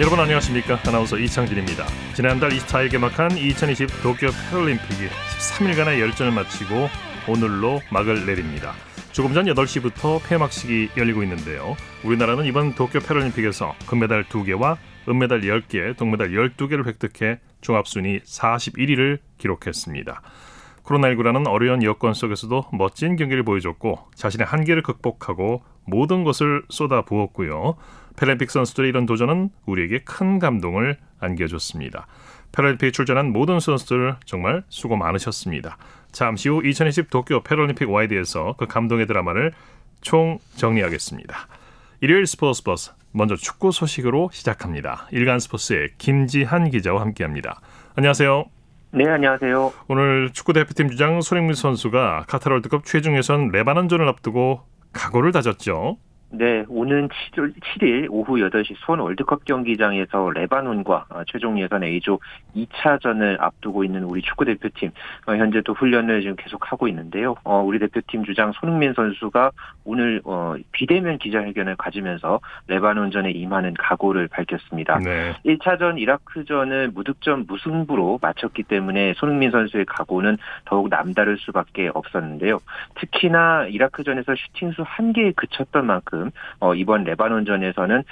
여러분 안녕하십니까? 아나운서 이창진입니다. 지난달 24일 개막한 2020 도쿄 패럴림픽이 13일간의 열전을 마치고 오늘로 막을 내립니다. 조금 전 8시부터 폐막식이 열리고 있는데요. 우리나라는 이번 도쿄 패럴림픽에서 금메달 2개와 은메달 10개, 동메달 12개를 획득해 종합순위 41위를 기록했습니다. 코로나19라는 어려운 여건 속에서도 멋진 경기를 보여줬고 자신의 한계를 극복하고 모든 것을 쏟아부었고요. 패럴림픽 선수들의 이런 도전은 우리에게 큰 감동을 안겨줬습니다. 패럴림픽에 출전한 모든 선수들 정말 수고 많으셨습니다. 잠시 후 2020 도쿄 패럴림픽 와이드에서 그 감동의 드라마를 총 정리하겠습니다. 일요일 스포츠버스, 먼저 축구 소식으로 시작합니다. 일간스포츠의 김지한 기자와 함께합니다. 안녕하세요. 네, 안녕하세요. 오늘 축구대표팀 주장 손흥민 선수가 카타르 월드컵 최종예선 레바논전을 앞두고 각오를 다졌죠. 네, 오는 7일 오후 8시 수원 월드컵 경기장에서 레바논과 최종 예선 A조 2차전을 앞두고 있는 우리 축구대표팀, 현재 또 훈련을 지금 계속하고 있는데요. 우리 대표팀 주장 손흥민 선수가 오늘 비대면 기자회견을 가지면서 레바논전에 임하는 각오를 밝혔습니다. 네. 1차전 이라크전을 무득점 무승부로 마쳤기 때문에 손흥민 선수의 각오는 더욱 남다를 수밖에 없었는데요. 특히나 이라크전에서 슈팅수 1개에 그쳤던 만큼 이번 레바논전에서는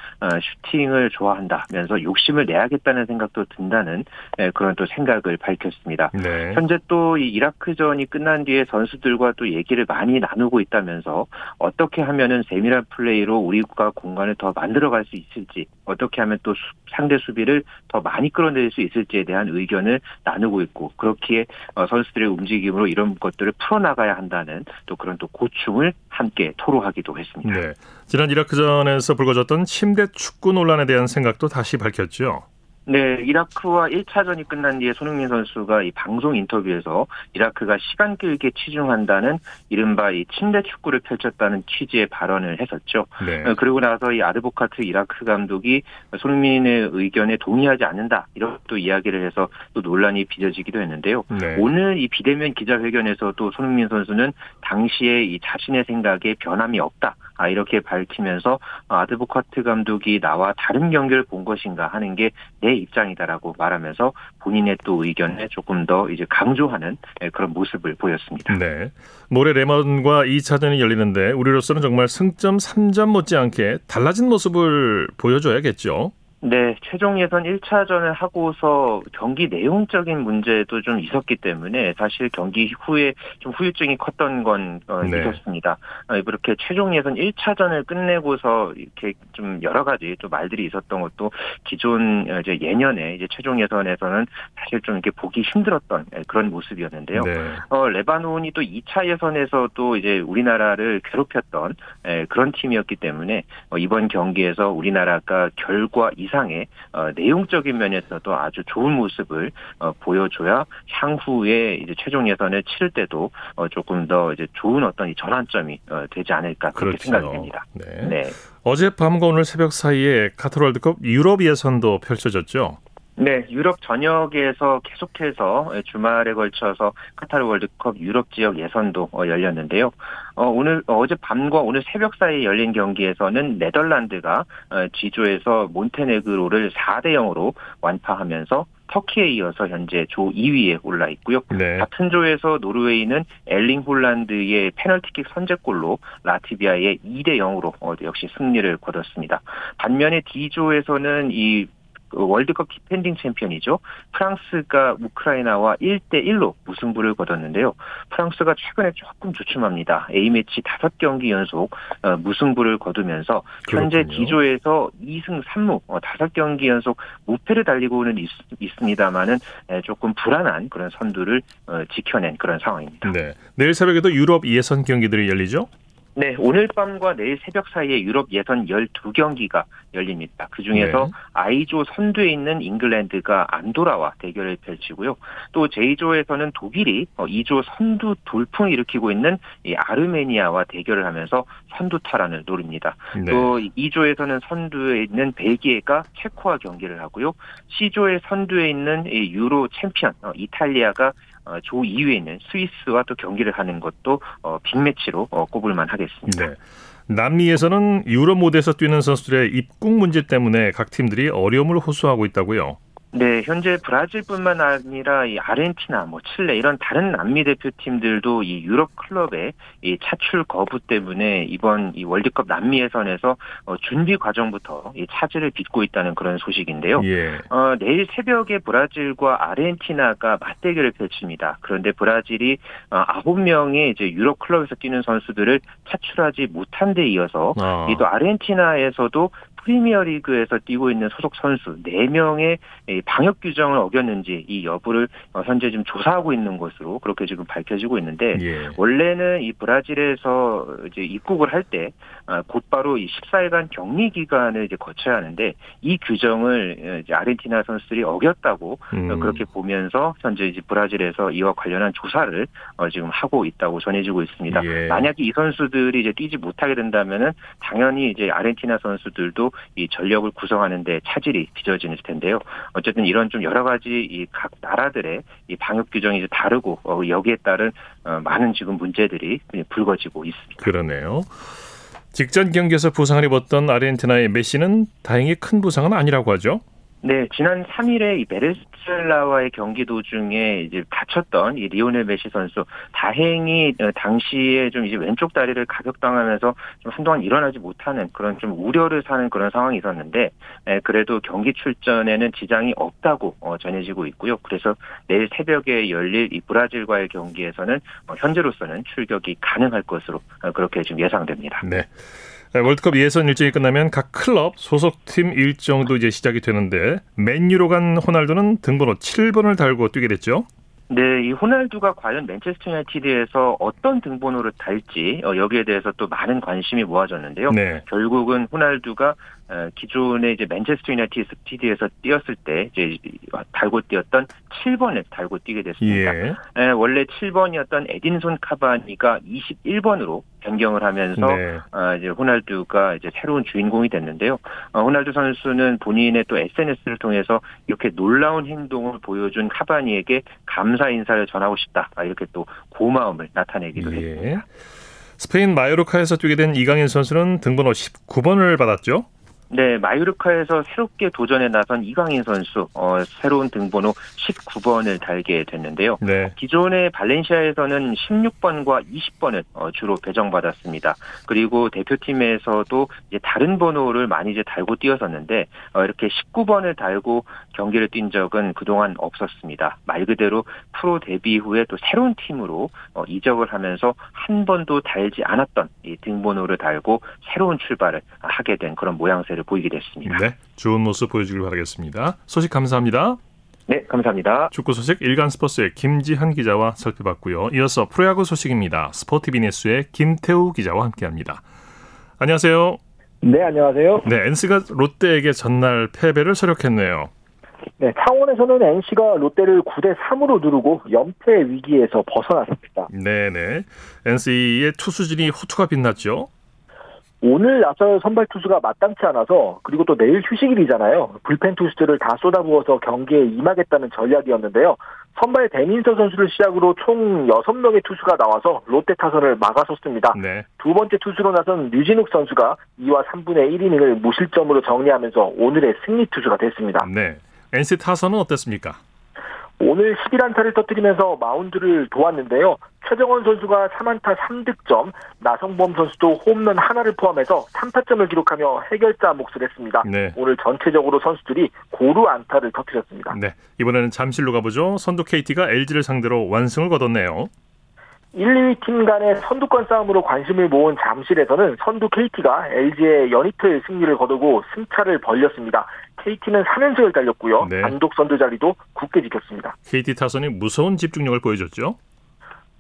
슈팅을 좋아한다면서 욕심을 내야겠다는 생각도 든다는 그런 또 생각을 밝혔습니다. 네. 현재 또 이 이라크전이 끝난 뒤에 선수들과 또 얘기를 많이 나누고 있다면서 어떻게 하면은 세밀한 플레이로 우리가 공간을 더 만들어갈 수 있을지, 어떻게 하면 또 상대 수비를 더 많이 끌어낼 수 있을지에 대한 의견을 나누고 있고, 그렇기에 선수들의 움직임으로 이런 것들을 풀어나가야 한다는 또 그런 또 고충을 함께 토로하기도 했습니다. 네. 지난 이라크전에서 불거졌던 침대 축구 논란에 대한 생각도 다시 밝혔죠. 네, 이라크와 1차전이 끝난 뒤에 손흥민 선수가 이 방송 인터뷰에서 이라크가 시간 끌기에 치중한다는 이른바 이 침대 축구를 펼쳤다는 취지의 발언을 했었죠. 네. 그리고 나서 이 아드보카트 이라크 감독이 손흥민의 의견에 동의하지 않는다, 이런 또 이야기를 해서 또 논란이 빚어지기도 했는데요. 네. 오늘 이 비대면 기자회견에서 또 손흥민 선수는 당시에 이 자신의 생각에 변함이 없다, 이렇게 밝히면서 아드보카트 감독이 나와 다른 경기를 본 것인가 하는 게 내 입장이다라고 말하면서 본인의 또 의견에 조금 더 이제 강조하는 그런 모습을 보였습니다. 네, 모레 레몬과 2차전이 열리는데 우리로서는 정말 승점 3점 못지않게 달라진 모습을 보여줘야겠죠. 네, 최종 예선 1차전을 하고서 경기 내용적인 문제도 좀 있었기 때문에 사실 경기 후에 좀 후유증이 컸던 건 있었습니다. 이렇게 최종 예선 1차전을 끝내고서 이렇게 좀 여러 가지 또 말들이 있었던 것도 기존 이제 예년에 이제 최종 예선에서는 사실 좀 이렇게 보기 힘들었던 그런 모습이었는데요. 네. 레바논이 또 2차 예선에서 또 이제 우리나라를 괴롭혔던 그런 팀이었기 때문에 이번 경기에서 우리나라가 결과 이상의 내용적인 면에서도 아주 좋은 모습을 보여줘야 향후에 이제 최종 예선을 치를 때도 조금 더 이제 좋은 어떤 이 전환점이 되지 않을까, 그렇게 생각됩니다. 네. 네. 어젯밤과 오늘 새벽 사이에 카타르 월드컵 유럽 예선도 펼쳐졌죠. 네, 유럽 전역에서 계속해서 주말에 걸쳐서 카타르 월드컵 유럽 지역 예선도 열렸는데요. 어젯밤과 오늘 새벽 사이에 열린 경기에서는 네덜란드가 G조에서 몬테네그로를 4-0으로 완파하면서 터키에 이어서 현재 조 2위에 올라 있고요. 네. 같은 조에서 노르웨이는 엘링 홀란드의 페널티킥 선제골로 라트비아에 2-0으로 역시 승리를 거뒀습니다. 반면에 D조에서는 이 월드컵 디펜딩 챔피언이죠. 프랑스가 우크라이나와 1-1로 무승부를 거뒀는데요. 프랑스가 최근에 조금 주춤합니다. A매치 5경기 연속 무승부를 거두면서 현재 D조에서 2승 3무 5경기 연속 무패를 달리고는 있습니다만은 조금 불안한 그런 선두를 지켜낸 그런 상황입니다. 네. 내일 새벽에도 유럽 예선 경기들이 열리죠? 네, 오늘 밤과 내일 새벽 사이에 유럽 예선 12경기가 열립니다. 그중에서 네. I조 선두에 있는 잉글랜드가 안도라와 대결을 펼치고요. 또 J조에서는 독일이 2조 선두 돌풍을 일으키고 있는 이 아르메니아와 대결을 하면서 선두 탈환을 노립니다. 네. 또 2조에서는 선두에 있는 벨기에가 체코와 경기를 하고요. C조의 선두에 있는 이 유로 챔피언 이탈리아가 조 2위에 있는 스위스와 또 경기를 하는 것도 빅매치로 꼽을만 하겠습니다. 네. 남미에서는 유럽 무대에서 뛰는 선수들의 입국 문제 때문에 각 팀들이 어려움을 호소하고 있다고요. 네, 현재 브라질뿐만 아니라 이 아르헨티나, 칠레 이런 다른 남미 대표팀들도 이 유럽 클럽의 이 차출 거부 때문에 이번 이 월드컵 남미 예선에서 준비 과정부터 이 차질을 빚고 있다는 그런 소식인데요. 예. 내일 새벽에 브라질과 아르헨티나가 맞대결을 펼칩니다. 그런데 브라질이 9명의 이제 유럽 클럽에서 뛰는 선수들을 차출하지 못한 데 이어서 이 또 아르헨티나에서도 프리미어리그에서 뛰고 있는 소속 선수 4명의 방역 규정을 어겼는지 이 여부를 현재 지금 조사하고 있는 것으로 그렇게 지금 밝혀지고 있는데, 예. 원래는 이 브라질에서 이제 입국을 할 때 곧바로 이 14일간 격리 기간을 이제 거쳐야 하는데 이 규정을 이제 아르헨티나 선수들이 어겼다고 그렇게 보면서 현재 이제 브라질에서 이와 관련한 조사를 지금 하고 있다고 전해지고 있습니다. 예. 만약에 이 선수들이 이제 뛰지 못하게 된다면은 당연히 이제 아르헨티나 선수들도 이 전력을 구성하는데 차질이 빚어질 텐데요. 어쨌든 이런 좀 여러 가지 이 각 나라들의 이 방역 규정이 이제 다르고 여기에 따른 많은 지금 문제들이 불거지고 있습니다. 그러네요. 직전 경기에서 부상을 입었던 아르헨티나의 메시는 다행히 큰 부상은 아니라고 하죠. 네, 지난 3일에 이 베네수엘라와의 경기 도중에 이제 다쳤던 이 리오넬 메시 선수, 다행히 당시에 좀 이제 왼쪽 다리를 가격당하면서 좀 한동안 일어나지 못하는 그런 좀 우려를 사는 그런 상황이 있었는데, 그래도 경기 출전에는 지장이 없다고 전해지고 있고요. 그래서 내일 새벽에 열릴 이 브라질과의 경기에서는 현재로서는 출격이 가능할 것으로 그렇게 좀 예상됩니다. 네. 월드컵 예선 일정이 끝나면 각 클럽 소속팀 일정도 이제 시작이 되는데 맨유로 간 호날두는 등번호 7번을 달고 뛰게 됐죠. 네, 이 호날두가 과연 맨체스터 유나이티드에서 어떤 등번호를 달지 여기에 대해서 또 많은 관심이 모아졌는데요. 네. 결국은 호날두가 기존에 이제 맨체스터 유나이티드에서 뛰었을 때 이제 달고 뛰었던 7번을 달고 뛰게 됐습니다. 예. 원래 7번이었던 에딘손 카바니가 21번으로 변경을 하면서 네. 이제 호날두가 이제 새로운 주인공이 됐는데요. 호날두 선수는 본인의 또 SNS를 통해서 이렇게 놀라운 행동을 보여준 카바니에게 감사 인사를 전하고 싶다, 이렇게 또 고마움을 나타내기도 했습니다. 예. 스페인 마요르카에서 뛰게 된 이강인 선수는 등번호 19번을 받았죠. 네, 마요르카에서 새롭게 도전에 나선 이강인 선수, 새로운 등번호 19번을 달게 됐는데요. 네. 기존의 발렌시아에서는 16번과 20번을 주로 배정받았습니다. 그리고 대표팀에서도 이제 다른 번호를 많이 이제 달고 뛰었었는데 이렇게 19번을 달고 경기를 뛴 적은 그동안 없었습니다. 말 그대로 프로 데뷔 후에 또 새로운 팀으로 이적을 하면서 한 번도 달지 않았던 이 등번호를 달고 새로운 출발을 하게 된 그런 모양새를 보이게 됐습니다. 네, 좋은 모습 보여주길 바라겠습니다. 소식 감사합니다. 네, 감사합니다. 축구 소식 일간스포츠의 김지한 기자와 살펴봤고요. 이어서 프로야구 소식입니다. 스포티비뉴스의 김태우 기자와 함께합니다. 안녕하세요. 네, 안녕하세요. 네, NC가 롯데에게 전날 패배를 서력했네요. 네, 창원에서는 NC가 롯데를 9-3으로 누르고 연패 위기에서 벗어났습니다. 네, 네. NC의 투수진이 호투가 빛났죠. 오늘 나설 선발 투수가 마땅치 않아서, 그리고 또 내일 휴식일이잖아요. 불펜 투수들을 다 쏟아부어서 경기에 임하겠다는 전략이었는데요. 선발 대민서 선수를 시작으로 총 6명의 투수가 나와서 롯데 타선을 막아섰습니다. 네. 두 번째 투수로 나선 류진욱 선수가 2와 3분의 1이닝을 무실점으로 정리하면서 오늘의 승리 투수가 됐습니다. 네. NC 타선은 어땠습니까? 오늘 11안타를 터뜨리면서 마운드를 도왔는데요. 최정원 선수가 3안타 3득점, 나성범 선수도 홈런 하나를 포함해서 3타점을 기록하며 해결자 몫을 했습니다. 네. 오늘 전체적으로 선수들이 고루 안타를 터뜨렸습니다. 네, 이번에는 잠실로 가보죠. 선두 KT가 LG를 상대로 완승을 거뒀네요. 1, 2위 팀 간의 선두권 싸움으로 관심을 모은 잠실에서는 선두 KT가 LG의 연이틀 승리를 거두고 승차를 벌렸습니다. KT는 3연승을 달렸고요. 네. 단독 선두 자리도 굳게 지켰습니다. KT 타선이 무서운 집중력을 보여줬죠.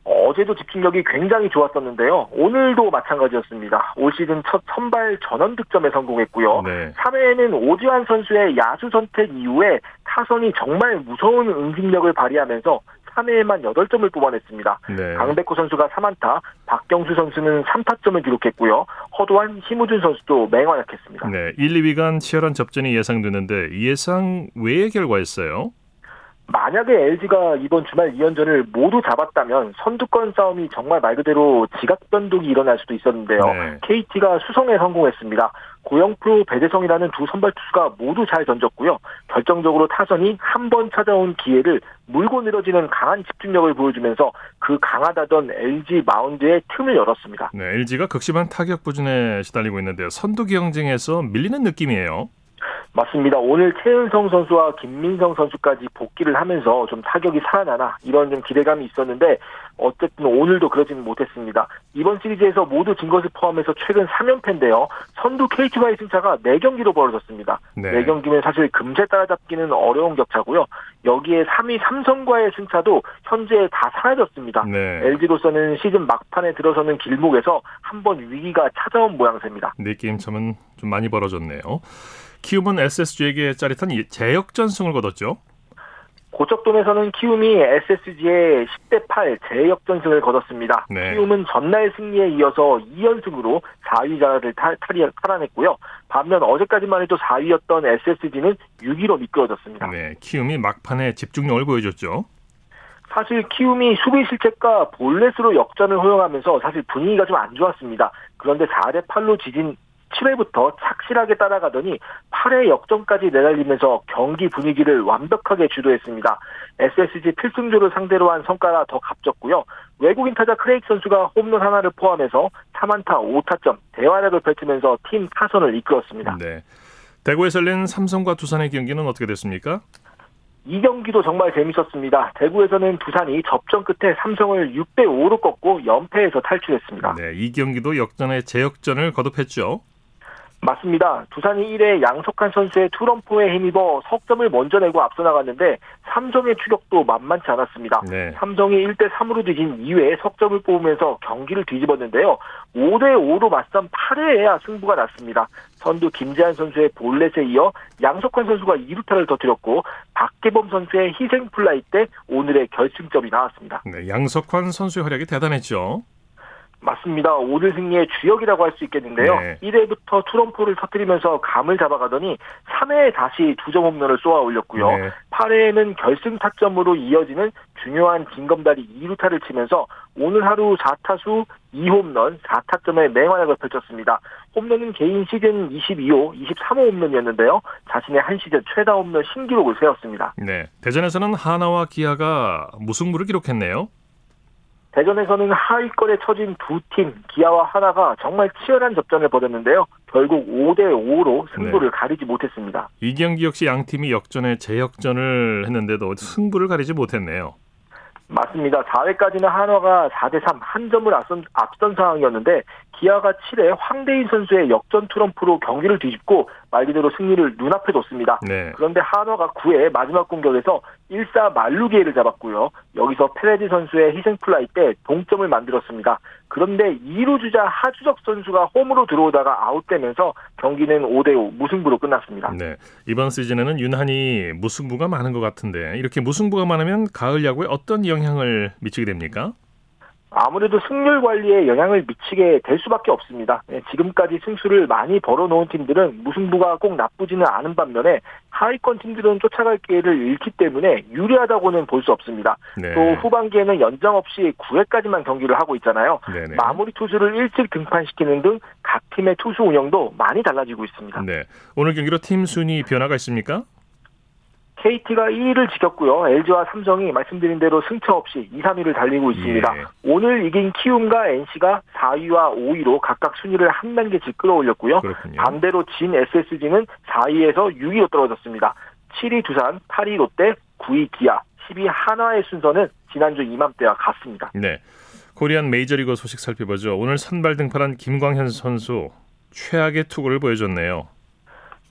어제도 집중력이 굉장히 좋았었는데요. 오늘도 마찬가지였습니다. 올 시즌 첫 선발 전원 득점에 성공했고요. 네. 3회에는 오지환 선수의 야수 선택 이후에 타선이 정말 무서운 응집력을 발휘하면서 3회에만 8점을 뽑아냈습니다. 네. 강백호 선수가 3안타, 박경수 선수는 3타점을 기록했고요. 허도환, 심우준 선수도 맹활약했습니다. 네, 1, 2위 간 치열한 접전이 예상되는데 예상 외의 결과였어요. 만약에 LG가 이번 주말 2연전을 모두 잡았다면 선두권 싸움이 정말 말 그대로 지각변동이 일어날 수도 있었는데요. 네. KT가 수성에 성공했습니다. 고영표, 배재성이라는 두 선발 투수가 모두 잘 던졌고요. 결정적으로 타선이 한 번 찾아온 기회를 물고 늘어지는 강한 집중력을 보여주면서 그 강하다던 LG 마운드에 틈을 열었습니다. 네, LG가 극심한 타격 부진에 시달리고 있는데요. 선두 경쟁에서 밀리는 느낌이에요. 맞습니다. 오늘 최은성 선수와 김민성 선수까지 복귀를 하면서 좀 타격이 살아나나 이런 좀 기대감이 있었는데 어쨌든 오늘도 그러지는 못했습니다. 이번 시리즈에서 모두 진 것을 포함해서 최근 3연패인데요. 선두 KT와의 승차가 4경기로 벌어졌습니다. 네. 4경기면 사실 금세 따라잡기는 어려운 격차고요. 여기에 3위 삼성과의 승차도 현재 다 사라졌습니다. 네. LG로서는 시즌 막판에 들어서는 길목에서 한번 위기가 찾아온 모양새입니다. 느낌 참은 좀 많이 벌어졌네요. 키움은 SSG에게 짜릿한 재역전승을 거뒀죠. 고척돔에서는 키움이 SSG에 10-8 재역전승을 거뒀습니다. 네. 키움은 전날 승리에 이어서 2연승으로 4위자를 탈환했고요. 반면 어제까지만 해도 4위였던 SSG는 6위로 미끄러졌습니다. 네, 키움이 막판에 집중력을 보여줬죠. 사실 키움이 수비 실책과 볼넷으로 역전을 허용하면서 사실 분위기가 좀 안 좋았습니다. 그런데 4-8로 지진 7회부터 착실하게 따라가더니 8회 역전까지 내달리면서 경기 분위기를 완벽하게 주도했습니다. SSG 필승조를 상대로 한 성과가 더 값졌고요. 외국인 타자 크레이크 선수가 홈런 하나를 포함해서 3안타 5타점 대활약을 펼치면서 팀 타선을 이끌었습니다. 네. 대구에서 열린 삼성과 두산의 경기는 어떻게 됐습니까? 이 경기도 정말 재밌었습니다. 대구에서는 두산이 접전 끝에 삼성을 6-5로 꺾고 연패에서 탈출했습니다. 네, 이 경기도 역전의 재역전을 거듭했죠. 맞습니다. 두산이 1회 양석환 선수의 투런포에 힘입어 석점을 먼저 내고 앞서 나갔는데 삼성의 추격도 만만치 않았습니다. 네. 삼성이 1-3으로 뒤진 2회에 석점을 뽑으면서 경기를 뒤집었는데요. 5-5로 맞선 8회에야 승부가 났습니다. 선두 김재환 선수의 볼넷에 이어 양석환 선수가 2루타를 터뜨렸고 박계범 선수의 희생플라이 때 오늘의 결승점이 나왔습니다. 네, 양석환 선수의 활약이 대단했죠. 맞습니다. 오늘 승리의 주역이라고 할 수 있겠는데요. 네. 1회부터 투런포를 터뜨리면서 감을 잡아가더니 3회에 다시 2점 홈런을 쏘아 올렸고요. 네. 8회에는 결승 타점으로 이어지는 중요한 진검다리 2루타를 치면서 오늘 하루 4타수 2홈런 4타점의 맹활약을 펼쳤습니다. 홈런은 개인 시즌 22호, 23호 홈런이었는데요. 자신의 한 시즌 최다 홈런 신기록을 세웠습니다. 네, 대전에서는 하나와 기아가 무승부를 기록했네요. 대전에서는 하위권에 처진 두 팀, 기아와 하나가 정말 치열한 접전을 벌였는데요. 결국 5-5로 승부를 네. 가리지 못했습니다. 이 경기 역시 양 팀이 역전에 재역전을 했는데도 승부를 가리지 못했네요. 맞습니다. 4회까지는 한화가 4-3 한 점을 앞선 상황이었는데 기아가 7회 황대인 선수의 역전 트럼프로 경기를 뒤집고 말 그대로 승리를 눈앞에 뒀습니다. 네. 그런데 한화가 9회 마지막 공격에서 1사 만루 기회를 잡았고요. 여기서 페레즈 선수의 희생플라이 때 동점을 만들었습니다. 그런데 2루 주자 하주석 선수가 홈으로 들어오다가 아웃되면서 경기는 5-5 무승부로 끝났습니다. 네. 이번 시즌에는 유난히 무승부가 많은 것 같은데 이렇게 무승부가 많으면 가을 야구에 어떤 영향을 미치게 됩니까? 아무래도 승률 관리에 영향을 미치게 될 수밖에 없습니다. 지금까지 승수를 많이 벌어놓은 팀들은 무승부가 꼭 나쁘지는 않은 반면에 하위권 팀들은 쫓아갈 기회를 잃기 때문에 유리하다고는 볼 수 없습니다. 네. 또 후반기에는 연장 없이 9회까지만 경기를 하고 있잖아요. 네네. 마무리 투수를 일찍 등판시키는 등 각 팀의 투수 운영도 많이 달라지고 있습니다. 네. 오늘 경기로 팀 순위 변화가 있습니까? KT가 2위를 지켰고요. LG와 삼성이 말씀드린 대로 승차 없이 2, 3위를 달리고 있습니다. 예. 오늘 이긴 키움과 NC가 4위와 5위로 각각 순위를 한 단계씩 끌어올렸고요. 그렇군요. 반대로 진 SSG는 4위에서 6위로 떨어졌습니다. 7위 두산, 8위 롯데, 9위 기아, 10위 한화의 순서는 지난주 이맘때와 같습니다. 네, 코리안 메이저리그 소식 살펴보죠. 오늘 선발 등판한 김광현 선수 최악의 투구를 보여줬네요.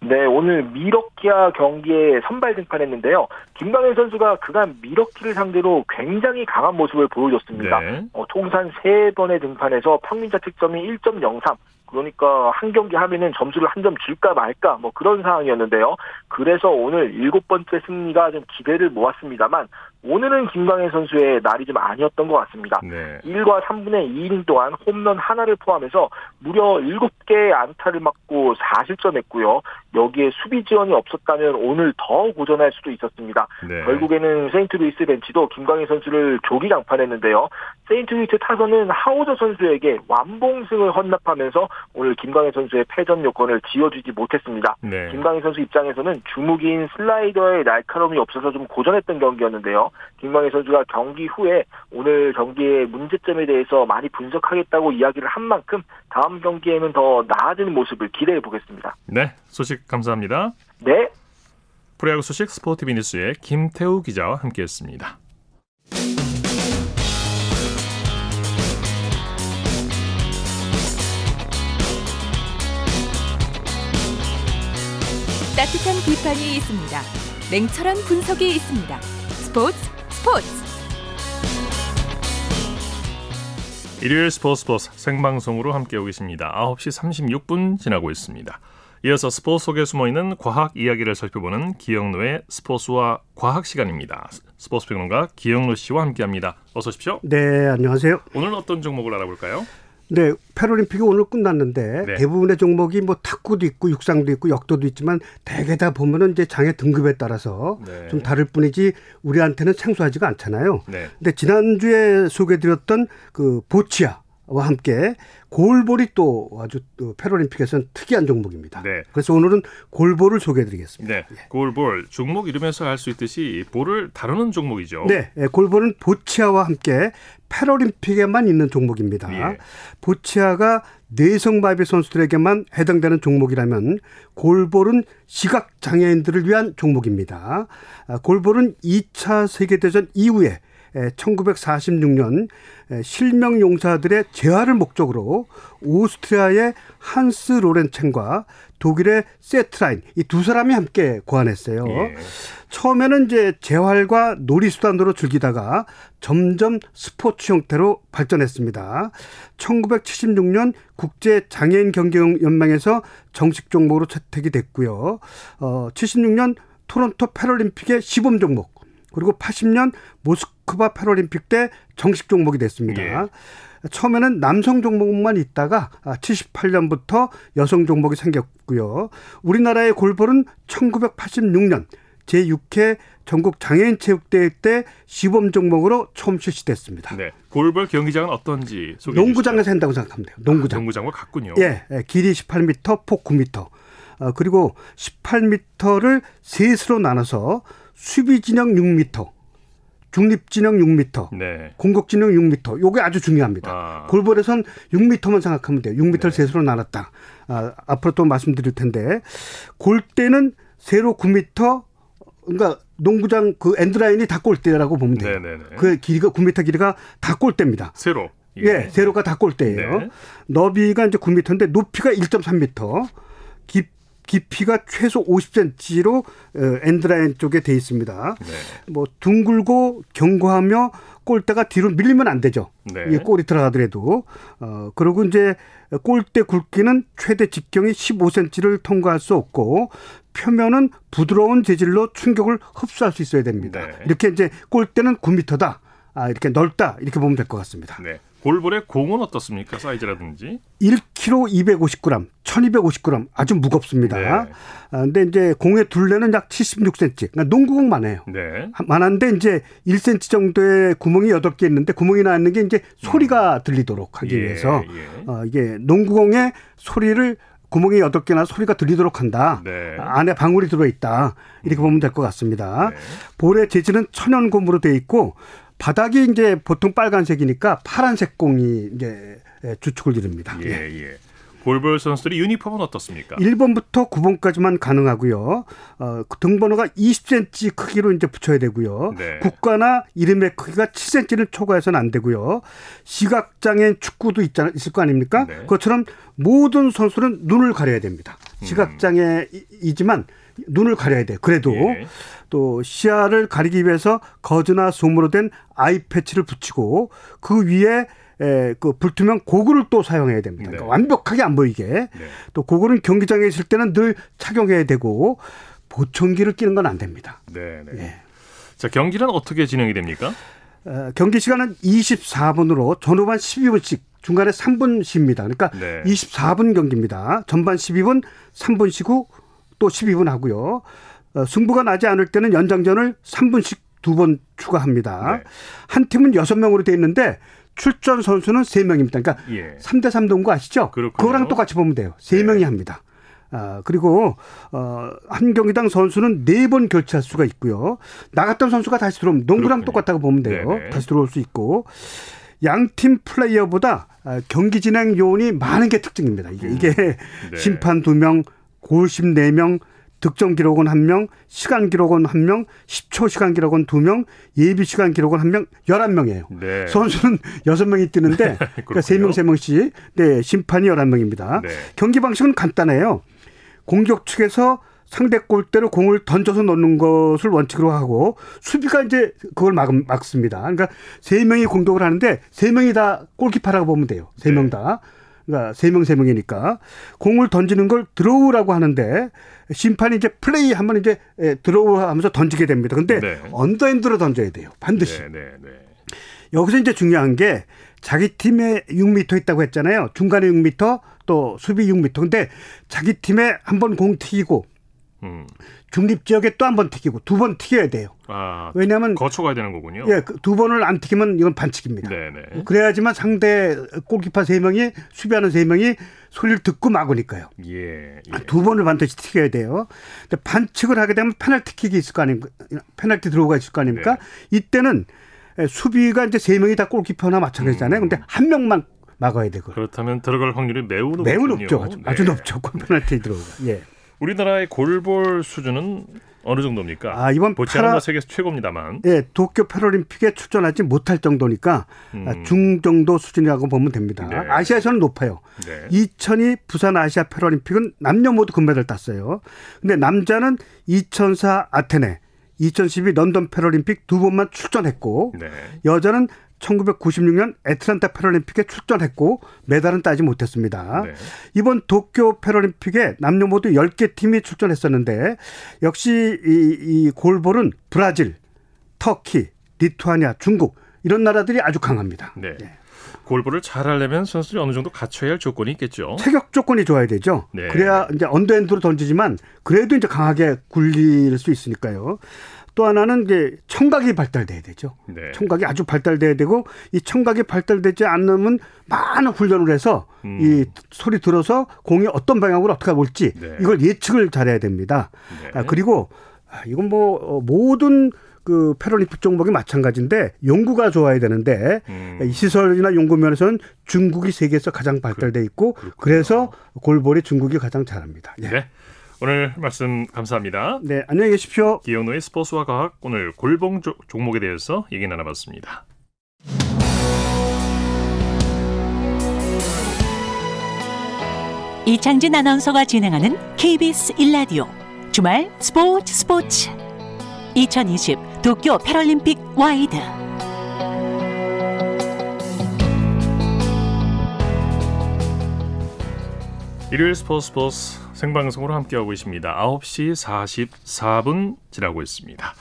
네, 오늘 밀워키와 경기에 선발 등판했는데요. 김광현 선수가 그간 밀워키를 상대로 굉장히 강한 모습을 보여줬습니다. 네. 통산 3번의 등판에서 평균자책점이 1.03, 그러니까 한 경기 하면은 점수를 한 점 줄까 말까 뭐 그런 상황이었는데요. 그래서 오늘 7번째 승리가 좀 기대를 모았습니다만 오늘은 김광현 선수의 날이 좀 아니었던 것 같습니다. 네. 1과 3분의 2이닝 동안 홈런 하나를 포함해서 무려 7개의 안타를 맞고 4실점했고요. 여기에 수비 지원이 없었다면 오늘 더 고전할 수도 있었습니다. 네. 결국에는 세인트루이스 벤치도 김광현 선수를 조기 강판했는데요. 세인트루이스 타선은 하우저 선수에게 완봉승을 헌납하면서 오늘 김광현 선수의 패전 요건을 지어주지 못했습니다. 네. 김광현 선수 입장에서는 주무기인 슬라이더의 날카로움이 없어서 좀 고전했던 경기였는데요. 김광현 선수가 경기 후에 오늘 경기의 문제점에 대해서 많이 분석하겠다고 이야기를 한 만큼 다음 경기에는 더 나아지는 모습을 기대해 보겠습니다. 네, 소식 감사합니다. 네. 프로야구 소식 스포티비 뉴스의 김태우 기자와 함께했습니다. 따뜻한 비판이 있습니다. 냉철한 분석이 있습니다. 스포츠. 일요일 스포츠 생방송으로 함께하고 계십니다. 9시 36분 지나고 있습니다. 이어서 스포츠 속에 숨어있는 과학 이야기를 살펴보는 기영로의 스포츠와 과학 시간입니다. 스포츠 평론가 기영로 씨와 함께합니다. 어서 오십시오. 네, 안녕하세요. 오늘 어떤 종목을 알아볼까요? 네, 패럴림픽이 오늘 끝났는데 네. 대부분의 종목이 뭐 탁구도 있고 육상도 있고 역도도 있지만 대개 다 보면은 이제 장애 등급에 따라서 네. 좀 다를 뿐이지 우리한테는 생소하지가 않잖아요. 네. 근데 지난주에 소개드렸던 그 보치아와 함께 골볼이 또 아주 패럴림픽에서는 특이한 종목입니다. 네. 그래서 오늘은 골볼을 소개해드리겠습니다. 네. 골볼, 종목 이름에서 알 수 있듯이 볼을 다루는 종목이죠. 네. 골볼은 보치아와 함께 패럴림픽에만 있는 종목입니다. 예. 보치아가 내성마비 선수들에게만 해당되는 종목이라면 골볼은 시각장애인들을 위한 종목입니다. 골볼은 2차 세계대전 이후에 1946년 실명용사들의 재활을 목적으로 오스트리아의 한스 로렌첸과 독일의 세트라인 이 두 사람이 함께 고안했어요. 예. 처음에는 이제 재활과 놀이 수단으로 즐기다가 점점 스포츠 형태로 발전했습니다. 1976년 국제 장애인 경기 연맹에서 정식 종목으로 채택이 됐고요. 76년 토론토 패럴림픽의 시범 종목. 그리고 80년 모스크바 패럴림픽 때 정식 종목이 됐습니다. 예. 처음에는 남성 종목만 있다가 78년부터 여성 종목이 생겼고요. 우리나라의 골볼은 1986년 제6회 전국 장애인 체육대회 때 시범 종목으로 처음 실시됐습니다. 네, 골볼 경기장은 어떤지 소개해 주시죠. 농구장에서 한다고 생각하면 돼요. 농구장. 농구장과 같군요. 예, 길이 18m, 폭 9m. 그리고 18m를 셋으로 나눠서 수비진영 6m, 중립진영 6m, 네. 공격진영 6m. 이게 아주 중요합니다. 골볼에선 6m만 생각하면 돼요. 6m를 셋으로 나눴다. 앞으로 또 말씀드릴 텐데 골대는 세로 9m, 그러니까 농구장 그 엔드라인이 다 골대라고 보면 돼요. 네, 네, 네. 그 길이가 9m 길이가 다 골대입니다. 세로. 예, 네, 세로가 다 골대예요. 네. 너비가 이제 9m인데 높이가 1.3m. 깊이가 최소 50cm로 엔드라인 쪽에 돼 있습니다. 네. 뭐 둥글고 견고하며 골대가 뒤로 밀리면 안 되죠. 네. 골이 들어가더라도. 그리고 이제 골대 굵기는 최대 직경이 15cm를 통과할 수 없고 표면은 부드러운 재질로 충격을 흡수할 수 있어야 됩니다. 네. 이렇게 이제 골대는 9m다. 이렇게 넓다. 이렇게 보면 될 것 같습니다. 네. 골볼의 공은 어떻습니까? 사이즈라든지. 1kg 250g, 1250g 아주 무겁습니다. 네. 근데 이제 공의 둘레는 약 76cm. 그러니까 농구공만 해요. 네. 만한데 이제 1cm 정도의 구멍이 8개 있는데 구멍이 나 있는 게 이제 소리가 들리도록 하기 위해서 이게 농구공의 소리를 구멍이 8개나 소리가 들리도록 한다. 네. 안에 방울이 들어있다. 이렇게 보면 될 것 같습니다. 네. 볼의 재질은 천연 고무로 되어 있고 바닥이 이제 보통 빨간색이니까 파란색 공이 이제 주축을 이룹니다. 예, 예. 골볼 선수들의 유니폼은 어떻습니까? 1번부터 9번까지만 가능하고요. 등번호가 20cm 크기로 이제 붙여야 되고요. 네. 국가나 이름의 크기가 7cm를 초과해서는 안 되고요. 시각장애인 축구도 있을 거 아닙니까? 네. 그것처럼 모든 선수는 눈을 가려야 됩니다. 시각장애이지만 눈을 가려야 돼요. 그래도 예. 또 시야를 가리기 위해서 거즈나 솜으로 된 아이패치를 붙이고 그 위에 그 불투명 고글을 또 사용해야 됩니다. 네. 그러니까 완벽하게 안 보이게. 네. 또 고글은 경기장에 있을 때는 늘 착용해야 되고 보청기를 끼는 건 안 됩니다. 네. 네. 예. 자, 경기는 어떻게 진행이 됩니까? 경기 시간은 24분으로 전후반 12분씩 중간에 3분 쉽니다. 그러니까 네. 24분 경기입니다. 전반 12분 3분 쉬고 또 12분 하고요. 승부가 나지 않을 때는 연장전을 3분씩 2번 추가합니다. 네. 한 팀은 6명으로 돼 있는데 출전 선수는 3명입니다. 그러니까 예. 3대3 돈 거 아시죠? 그렇군요. 그거랑 똑같이 보면 돼요. 3명이 네. 합니다. 그리고 한 경기당 선수는 4번 교체할 수가 있고요. 나갔던 선수가 다시 들어오면 농구랑 그렇군요. 똑같다고 보면 돼요. 네네. 다시 들어올 수 있고. 양팀 플레이어보다 경기 진행 요원이 많은 게 특징입니다. 이게 네. 심판 2명, 골심 4명, 득점 기록은 1명, 시간 기록은 1명, 10초 시간 기록은 2명, 예비 시간 기록은 1명, 11명이에요. 네. 선수는 6명이 뛰는데 그러니까 3명, 3명씩 네, 심판이 11명입니다. 네. 경기 방식은 간단해요. 공격 측에서 상대 골대로 공을 던져서 넣는 것을 원칙으로 하고 수비가 이제 그걸 막습니다. 그러니까 3명이 공격을 하는데 3명이 다 골키퍼라고 보면 돼요. 3명 네. 다. 그러니까 3명 3명이니까 공을 던지는 걸 드로우라고 하는데 심판이 이제 플레이 하면 이제 드로우 하면서 던지게 됩니다. 근데 네. 언더핸드로 던져야 돼요. 반드시. 네, 네, 네. 여기서 이제 중요한 게 자기 팀에 6m 있다고 했잖아요. 중간에 6m 또 수비 6m. 근데 자기 팀에 한번 공 튀기고 중립 지역에 또 한 번 튀기고 두 번 튀겨야 돼요. 아, 왜냐하면 거쳐가야 되는 거군요. 예, 두 번을 안 튀기면 이건 반칙입니다. 네네. 그래야지만 상대 골키퍼 3명이 수비하는 3명이 소리를 듣고 막으니까요. 예, 예. 두 번을 반드시 튀겨야 돼요. 근데 반칙을 하게 되면 페널티킥이 있을 거 아닙니까? 페널티 드로우가 있을 거 아닙니까? 네. 이때는 수비가 이제 3명이 다 골키퍼나 마찬가지잖아요. 근데 한 명만 막아야 되고. 그렇다면 들어갈 확률이 매우 높죠. 아주 네. 높죠. 페널티 드로우가. 예. 우리나라의 골볼 수준은 어느 정도입니까? 이번 보치아나 세계에서 최고입니다만. 예, 도쿄 패럴림픽에 출전하지 못할 정도니까 중정도 수준이라고 보면 됩니다. 네. 아시아에서는 높아요. 네. 2002 부산 아시아 패럴림픽은 남녀 모두 금메달 땄어요. 근데 남자는 2004 아테네, 2012 런던 패럴림픽 두 번만 출전했고 네. 여자는 1996년 애틀랜타 패럴림픽에 출전했고 메달은 따지 못했습니다. 네. 이번 도쿄 패럴림픽에 남녀 모두 10개 팀이 출전했었는데 역시 이 골볼은 브라질, 터키, 리투아니아, 중국 이런 나라들이 아주 강합니다. 네. 네. 골볼을 잘하려면 선수들이 어느 정도 갖춰야 할 조건이 있겠죠. 체격 조건이 좋아야 되죠. 네. 그래야 이제 언더핸드로 던지지만 그래도 이제 강하게 굴릴 수 있으니까요. 또 하나는 이제 청각이 발달돼야 되죠. 네. 청각이 아주 발달돼야 되고 이 청각이 발달되지 않으면 많은 훈련을 해서 이 소리 들어서 공이 어떤 방향으로 어떻게 올지 네. 이걸 예측을 잘해야 됩니다. 네. 그리고 이건 뭐 모든 그 패럴림픽 종목이 마찬가지인데 용구가 좋아야 되는데 시설이나 용구 면에서는 중국이 세계에서 가장 발달돼 있고 그래서 골볼이 중국이 가장 잘합니다. 예. 네. 오늘 말씀 감사합니다. 네, 안녕히 계십시오. 기영노의 스포츠와 과학, 오늘 골봉 종목에 대해서 얘기 나눠봤습니다. 이창진 아나운서가 진행하는 KBS 1라디오 주말 스포츠 2020 도쿄 패럴림픽 와이드. 일요일 스포츠 생방송으로 함께하고 있습니다. 9시 44분 지나고 있습니다.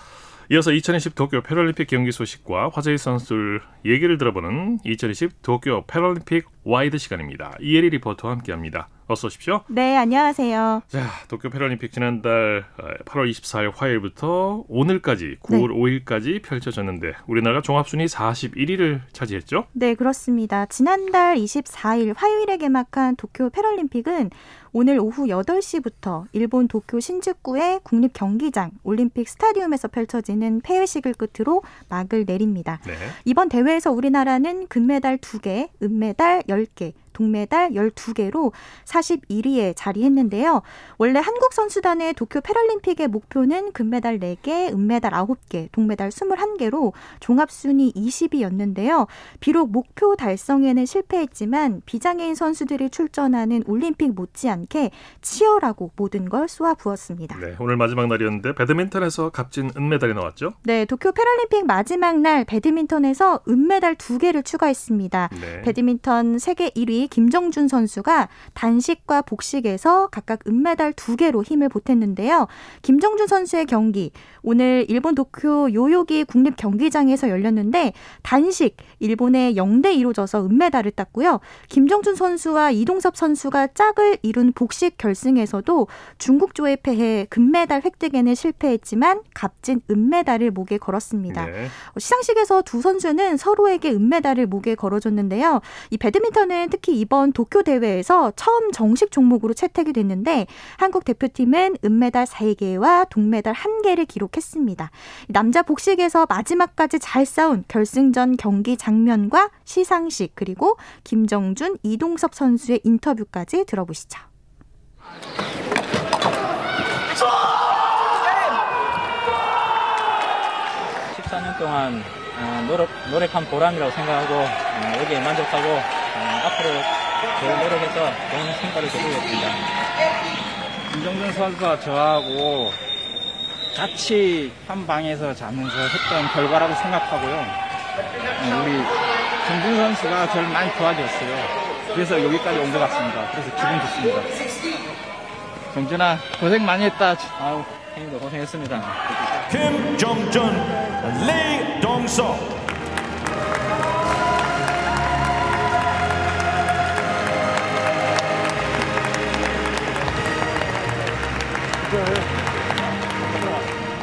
이어서 2020 도쿄 패럴림픽 경기 소식과 화제의 선수들 얘기를 들어보는 2020 도쿄 패럴림픽 와이드 시간입니다. 이혜리 리포터와 함께합니다. 어서 오십시오. 네, 안녕하세요. 자, 도쿄 패럴림픽 지난달 8월 24일 화요일부터 오늘까지 9월 5일까지 펼쳐졌는데 우리나라가 종합순위 41위를 차지했죠? 네, 그렇습니다. 지난달 24일 화요일에 개막한 도쿄 패럴림픽은 오늘 오후 8시부터 일본 도쿄 신주쿠의 국립경기장 올림픽 스타디움에서 펼쳐지는 폐회식을 끝으로 막을 내립니다. 네. 이번 대회에서 우리나라는 금메달 2개, 은메달 10개, 동메달 12개로 41위에 자리했는데요. 원래 한국 선수단의 도쿄 패럴림픽의 목표는 금메달 4개, 은메달 9개, 동메달 21개로 종합순위 20위였는데요. 비록 목표 달성에는 실패했지만 비장애인 선수들이 출전하는 올림픽 못지않게 치열하고 모든 걸 쏘아부었습니다. 네, 오늘 마지막 날이었는데 배드민턴에서 값진 은메달이 나왔죠? 네, 도쿄 패럴림픽 마지막 날 배드민턴에서 은메달 2개를 추가했습니다. 네. 배드민턴 세계 1위 김정준 선수가 단식과 복식에서 각각 은메달 2개로 힘을 보탰는데요. 김정준 선수의 경기, 오늘 일본 도쿄 요요기 국립 경기장에서 열렸는데 단식 일본에 0-2로 져서 은메달을 땄고요. 김정준 선수와 이동섭 선수가 짝을 이룬 복식 결승에서도 중국조에 패해 금메달 획득에는 실패했지만 값진 은메달을 목에 걸었습니다. 네. 시상식에서 두 선수는 서로에게 은메달을 목에 걸어줬는데요. 이 배드민턴은 특히 이번 도쿄 대회에서 처음 정식 종목으로 채택이 됐는데 한국 대표팀은 은메달 4개와 동메달 1개를 기록했습니다. 남자 복식에서 마지막까지 잘 싸운 결승전 경기 장면과 시상식 그리고 김정준, 이동섭 선수의 인터뷰까지 들어보시죠. 동안 노력한 보람이라고 생각하고 여기에 만족하고 앞으로 더 노력해서 좋은 성과를 거두겠습니다. 김정준 선수가 저하고 같이 한 방에서 자면서 했던 결과라고 생각하고요. 우리 정준 선수가 저를 많이 도와줬어요. 그래서 여기까지 온 것 같습니다. 그래서 기분 좋습니다. 정준아 고생 많이 했다. 아우 형님도 고생했습니다. 김정준, 리동석.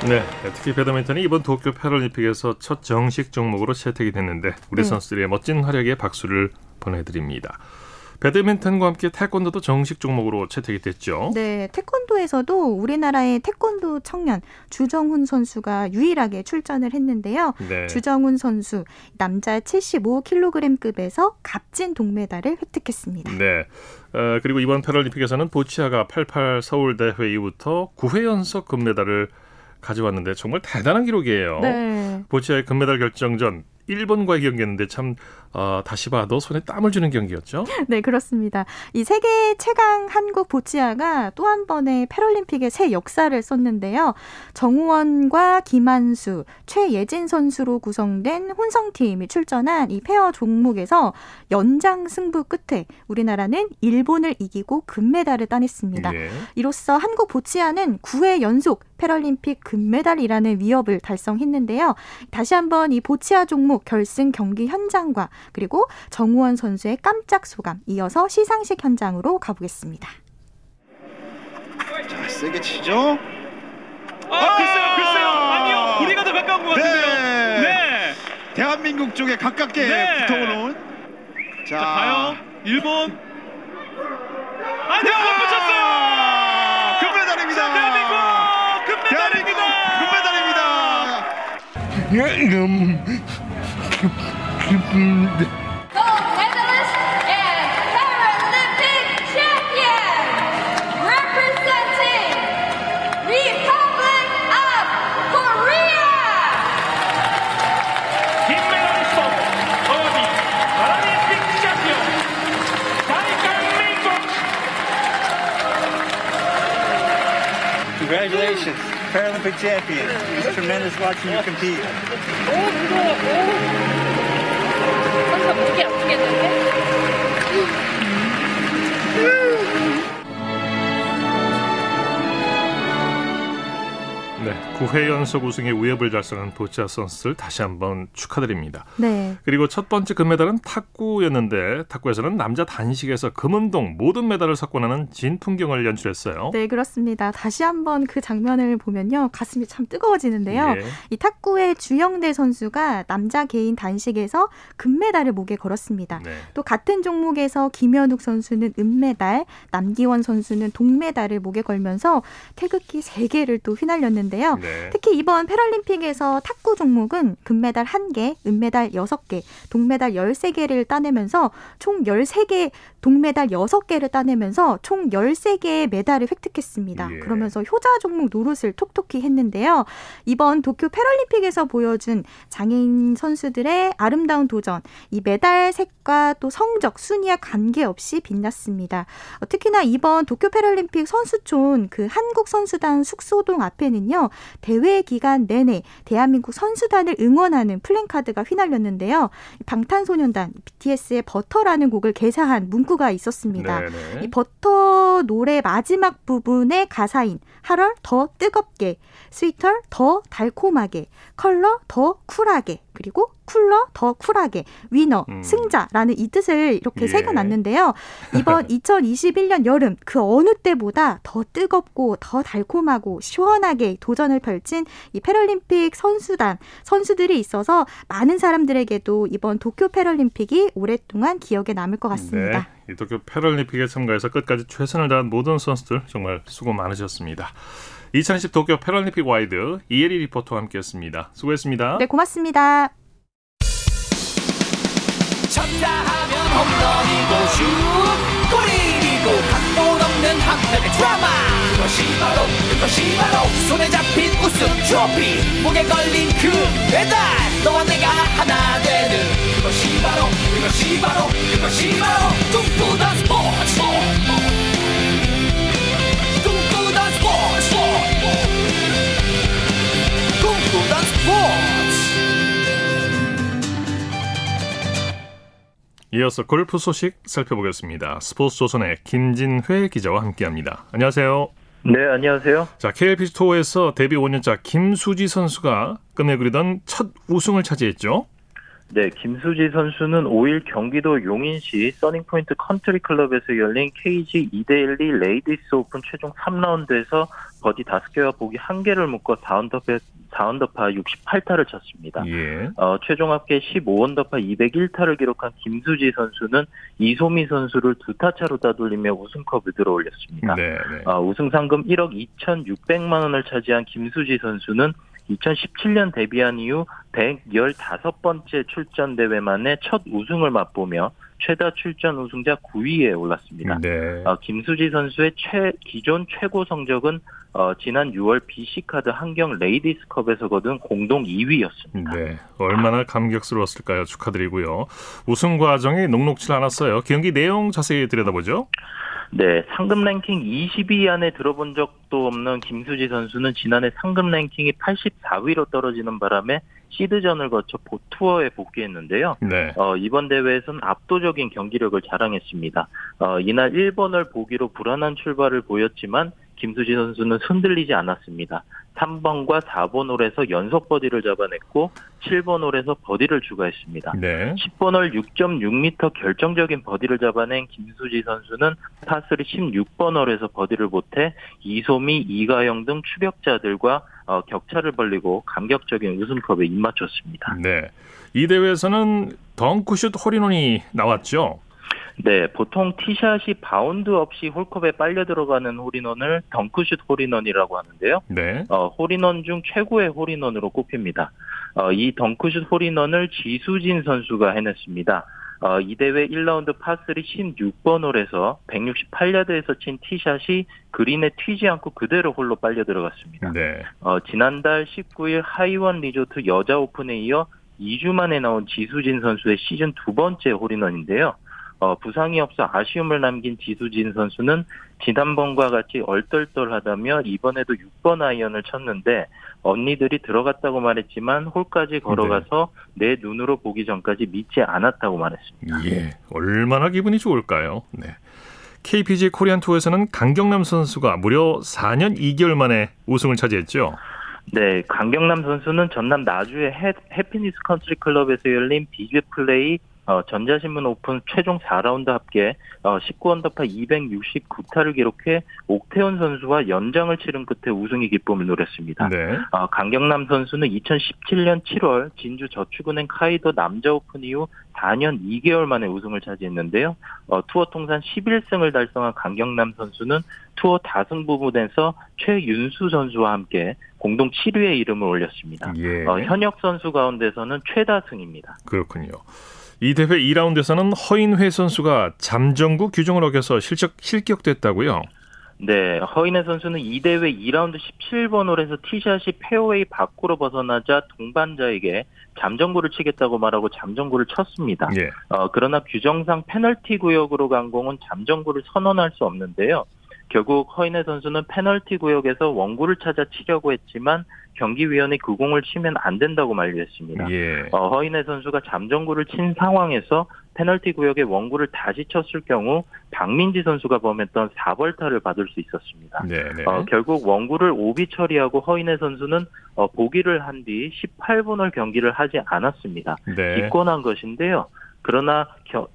네, 특히 배드민턴이 이번 도쿄 패럴림픽에서 첫 정식 종목으로 채택이 됐는데 우리 선수들의 멋진 활약에 박수를 보내드립니다. 배드민턴과 함께 태권도도 정식 종목으로 채택이 됐죠. 네, 태권도에서도 우리나라의 태권도 청년 주정훈 선수가 유일하게 출전을 했는데요. 네. 주정훈 선수 남자 75kg급에서 값진 동메달을 획득했습니다. 네, 그리고 이번 패럴림픽에서는 보치아가 88 서울대회 이후부터 9회 연속 금메달을 가져왔는데 정말 대단한 기록이에요. 네. 보치아의 금메달 결정전 일본과의 경기였는데 참 다시 봐도 손에 땀을 주는 경기였죠. 네, 그렇습니다. 이 세계 최강 한국 보치아가 또 한 번의 패럴림픽의 새 역사를 썼는데요. 정우원과 김한수, 최예진 선수로 구성된 혼성팀이 출전한 이 페어 종목에서 연장 승부 끝에 우리나라는 일본을 이기고 금메달을 따냈습니다. 네. 이로써 한국 보치아는 9회 연속 패럴림픽 금메달이라는 위협을 달성했는데요. 다시 한번 이 보치아 종목 결승 경기 현장과 그리고 정우원 선수의 깜짝 소감 이어서 시상식 현장으로 가보겠습니다. 자, 세게 치죠? 글쎄요. 아니요. 우리가 더 가까운 것 같은데요. 네. 네. 대한민국 쪽에 가깝게 네. 붙어오는. 자, 가요. 일본. 아, 네. 못 붙였어요. 금메달입니다. 대한민국 금메달입니다. Congratulations, Paralympic champion. It was tremendous watching you compete. 네, 9회 연속 우승의 우협을 달성한 보치아 선수들 다시 한번 축하드립니다. 네. 그리고 첫 번째 금메달은 탁구였는데 탁구에서는 남자 단식에서 금은동 모든 메달을 석권하는 진풍경을 연출했어요. 네, 그렇습니다. 다시 한번 그 장면을 보면요. 가슴이 참 뜨거워지는데요. 네. 이 탁구의 주영대 선수가 남자 개인 단식에서 금메달을 목에 걸었습니다. 네. 또 같은 종목에서 김현욱 선수는 은메달, 남기원 선수는 동메달을 목에 걸면서 태극기 3개를 또 휘날렸는데 네. 특히 이번 패럴림픽에서 탁구 종목은 금메달 1개, 은메달 6개, 동메달 13개를 따내면서 총 13개, 동메달 6개를 따내면서 총 13개의 메달을 획득했습니다. 예. 그러면서 효자 종목 노릇을 톡톡히 했는데요. 이번 도쿄 패럴림픽에서 보여준 장애인 선수들의 아름다운 도전, 이 메달 색과 또 성적, 순위와 관계없이 빛났습니다. 특히나 이번 도쿄 패럴림픽 선수촌 그 한국 선수단 숙소동 앞에는요. 대회 기간 내내 대한민국 선수단을 응원하는 플랜카드가 휘날렸는데요. 방탄소년단 BTS의 버터라는 곡을 개사한 문구가 있었습니다. 네네. 이 버터 노래 마지막 부분의 가사인 하얼 더 뜨겁게, 스위터 더 달콤하게, 컬러 더 쿨하게, 그리고 쿨러 더 쿨하게, 위너 승자라는 이 뜻을 이렇게 새겨놨는데요. 이번 2021년 여름 그 어느 때보다 더 뜨겁고 더 달콤하고 시원하게 도전을 펼친 이 패럴림픽 선수단 선수들이 있어서 많은 사람들에게도 이번 도쿄 패럴림픽이 오랫동안 기억에 남을 것 같습니다. 네, 이 도쿄 패럴림픽에 참가해서 끝까지 최선을 다한 모든 선수들 정말 수고 많으셨습니다. 2010 도쿄 패럴림픽 와이드 이혜리 리포터와 함께했습니다. 수고했습니다. 네, 고맙습니다. 쳤다 하면 홈런이고 슛 골인이고 각본 없는 한편의 드라마, 그것이 바로 손에 잡힌 우승 트로피, 목에 걸린 그 배달, 너와 내가 하나 되는 그것이 바로 꿈꾸던 스포츠. 이어서 골프 소식 살펴보겠습니다. 스포츠조선의 김진회 기자와 함께합니다. 안녕하세요. 네, 안녕하세요. 자, KLPG 투어에서 데뷔 5년차 김수지 선수가 끝내그리던 첫 우승을 차지했죠. 네, 김수지 선수는 5일 경기도 용인시 써닝포인트 컨트리클럽에서 열린 KG 2대12 레이디스 오픈 최종 3라운드에서 버디 5개와 보기 1개를 묶어 4언더파 68타를 쳤습니다. 예. 최종 합계 15언더파 201타를 기록한 김수지 선수는 이소미 선수를 2타 차로 따돌리며 우승컵을 들어올렸습니다. 네. 우승 상금 1억 2,600만 원을 차지한 김수지 선수는 2017년 데뷔한 이후 115번째 출전 대회만에 첫 우승을 맛보며 최다 출전 우승자 9위에 올랐습니다. 네. 김수지 선수의 기존 최고 성적은 지난 6월 BC카드 한경 레이디스컵에서 거둔 공동 2위였습니다. 네, 얼마나 감격스러웠을까요? 축하드리고요. 우승 과정이 녹록지 않았어요. 경기 내용 자세히 들여다보죠. 네, 상금 랭킹 20위 안에 들어본 적도 없는 김수지 선수는 지난해 상금 랭킹이 84위로 떨어지는 바람에 시드전을 거쳐 투어에 복귀했는데요. 네. 이번 대회에서는 압도적인 경기력을 자랑했습니다. 이날 1번을 보기로 불안한 출발을 보였지만 김수지 선수는 흔들리지 않았습니다. 3번과 4번 홀에서 연속 버디를 잡아냈고 7번 홀에서 버디를 추가했습니다. 네. 10번 홀 6.6m 결정적인 버디를 잡아낸 김수지 선수는 파3 16번 홀에서 버디를 못해 이소미, 이가영 등 추격자들과 격차를 벌리고 감격적인 우승컵에 입맞췄습니다. 네, 이 대회에서는 덩크슛 홀인원이 나왔죠? 네, 보통 티샷이 바운드 없이 홀컵에 빨려 들어가는 홀인원을 덩크슛 홀인원이라고 하는데요. 네. 홀인원 중 최고의 홀인원으로 꼽힙니다. 이 덩크슛 홀인원을 지수진 선수가 해냈습니다. 이 대회 1라운드 파3 16번 홀에서 168야드에서 친 티샷이 그린에 튀지 않고 그대로 홀로 빨려 들어갔습니다. 네. 지난달 19일 하이원 리조트 여자 오픈에 이어 2주 만에 나온 지수진 선수의 시즌 두 번째 홀인원인데요. 부상이 없어 아쉬움을 남긴 지수진 선수는 지난번과 같이 얼떨떨하다며 이번에도 6번 아이언을 쳤는데 언니들이 들어갔다고 말했지만 홀까지 걸어가서 내 눈으로 보기 전까지 믿지 않았다고 말했습니다. 예, 얼마나 기분이 좋을까요? 네. KPG 코리안 투어에서는 강경남 선수가 무려 4년 2개월 만에 우승을 차지했죠. 네, 강경남 선수는 전남 나주의 해피니스 컨트리 클럽에서 열린 비즈 플레이 전자신문 오픈 최종 4라운드 합계 19언더파 269타를 기록해 옥태훈 선수와 연장을 치른 끝에 우승의 기쁨을 누렸습니다. 네. 강경남 선수는 2017년 7월 진주 저축은행 카이도 남자 오픈 이후 4년 2개월 만에 우승을 차지했는데요. 투어 통산 11승을 달성한 강경남 선수는 투어 다승 부분에서 최윤수 선수와 함께 공동 7위의 이름을 올렸습니다. 예. 현역 선수 가운데서는 최다승입니다. 그렇군요. 이 대회 2라운드에서는 허인회 선수가 잠정구 규정을 어겨서 실격됐다고요? 네, 허인회 선수는 이 대회 2라운드 17번 홀에서 티샷이 페어웨이 밖으로 벗어나자 동반자에게 잠정구를 치겠다고 말하고 잠정구를 쳤습니다. 예. 그러나 규정상 페널티 구역으로 간 공은 잠정구를 선언할 수 없는데요. 결국 허인혜 선수는 페널티 구역에서 원구를 찾아 치려고 했지만 경기위원회 그 공을 치면 안 된다고 만류했습니다. 예. 허인혜 선수가 잠정구를 친 상황에서 페널티 구역에 원구를 다시 쳤을 경우 박민지 선수가 범했던 4벌타를 받을 수 있었습니다. 결국 원구를 5비 처리하고 허인혜 선수는 보기를 한 뒤 18분을 경기를 하지 않았습니다. 네. 기권한 것인데요. 그러나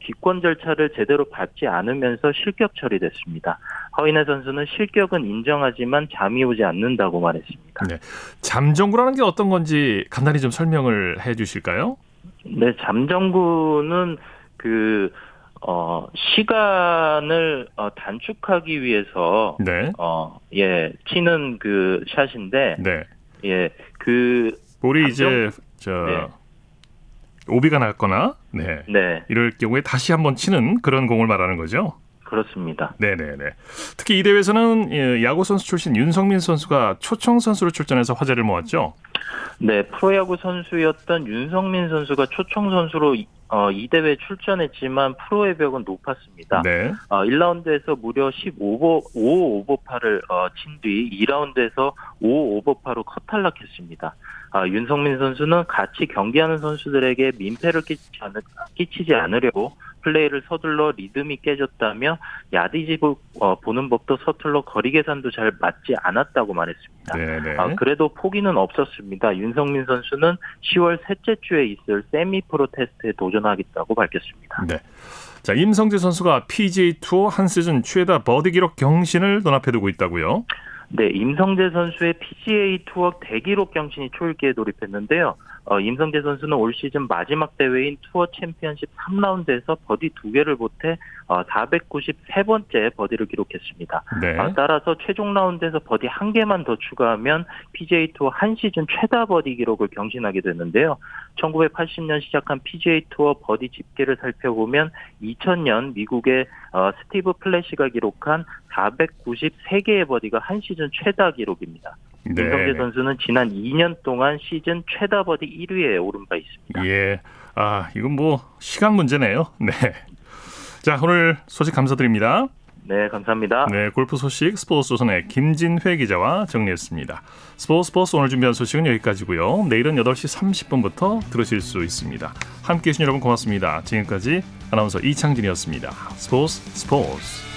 기권 절차를 제대로 밟지 않으면서 실격 처리됐습니다. 허인혜 선수는 실격은 인정하지만 잠이 오지 않는다고 말했습니다. 네. 잠정구라는 게 어떤 건지 간단히 좀 설명을 해 주실까요? 네, 잠정구는 시간을 단축하기 위해서 네. 치는 그 샷인데 네. 예. 그 볼이 이제 네. 오비가 났거나 네. 이럴 경우에 다시 한번 치는 그런 공을 말하는 거죠? 그렇습니다. 네네네. 특히 이 대회에서는 야구 선수 출신 윤성민 선수가 초청 선수로 출전해서 화제를 모았죠? 네. 프로야구 선수였던 윤성민 선수가 초청 선수로 이 대회에 출전했지만 프로의 벽은 높았습니다. 네. 1라운드에서 무려 5오버파를 친 뒤 2라운드에서 5오버파로 컷탈락했습니다. 윤성민 선수는 같이 경기하는 선수들에게 민폐를 끼치지 않으려고 플레이를 서둘러 리듬이 깨졌다며 야디지 보는 법도 서툴러 거리 계산도 잘 맞지 않았다고 말했습니다. 네네. 그래도 포기는 없었습니다. 윤성민 선수는 10월 셋째 주에 있을 세미프로 테스트에 도전하겠다고 밝혔습니다. 네. 자, 임성재 선수가 PGA 투어 한 시즌 최다 버디 기록 경신을 눈앞에 두고 있다고요? 네, 임성재 선수의 PGA 투어 대기록 경신이 초읽기에 돌입했는데요. 임성재 선수는 올 시즌 마지막 대회인 투어 챔피언십 3라운드에서 버디 2개를 보태 493번째 버디를 기록했습니다. 네. 따라서 최종 라운드에서 버디 1개만 더 추가하면 PGA 투어 한 시즌 최다 버디 기록을 경신하게 되는데요. 1980년 시작한 PGA 투어 버디 집계를 살펴보면 2000년 미국의 스티브 플래시가 기록한 493개의 버디가 한 시즌 최다 기록입니다. 네. 임성재 선수는 지난 2년 동안 시즌 최다 버디 1위에 오른 바 있습니다. 예, 이건 시간 문제네요. 네. 자, 오늘 소식 감사드립니다. 네, 감사합니다. 네, 골프 소식 스포츠조선의 김진회 기자와 정리했습니다. 스포츠 오늘 준비한 소식은 여기까지고요. 내일은 8시 30분부터 들으실 수 있습니다. 함께해 주신 여러분 고맙습니다. 지금까지 아나운서 이창진이었습니다. 스포츠.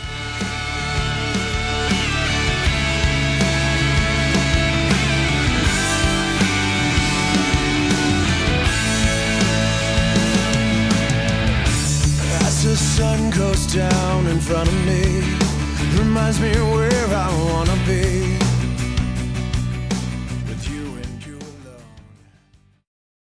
Down in front of me reminds me where I wanna be.